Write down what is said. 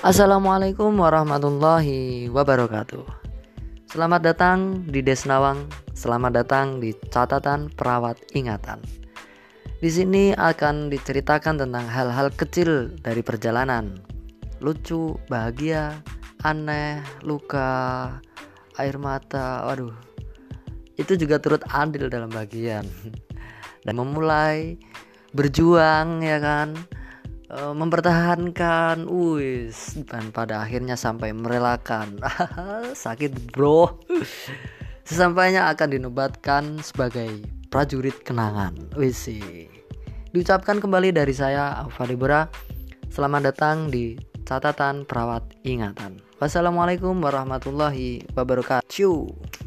Assalamualaikum warahmatullahi wabarakatuh. Selamat datang di Desnawang. Selamat datang di catatan perawat ingatan. Di sini akan diceritakan tentang hal-hal kecil dari perjalanan. Lucu, bahagia, aneh, luka, air mata, waduh. Itu juga turut andil dalam bagian. Dan memulai, berjuang, ya kan, mempertahankan, dan pada akhirnya sampai merelakan. Sakit bro. Sesampainya akan dinobatkan sebagai prajurit kenangan. Diucapkan kembali dari saya, Afadibura. Selamat datang di catatan perawat ingatan. Wassalamualaikum warahmatullahi wabarakatuh.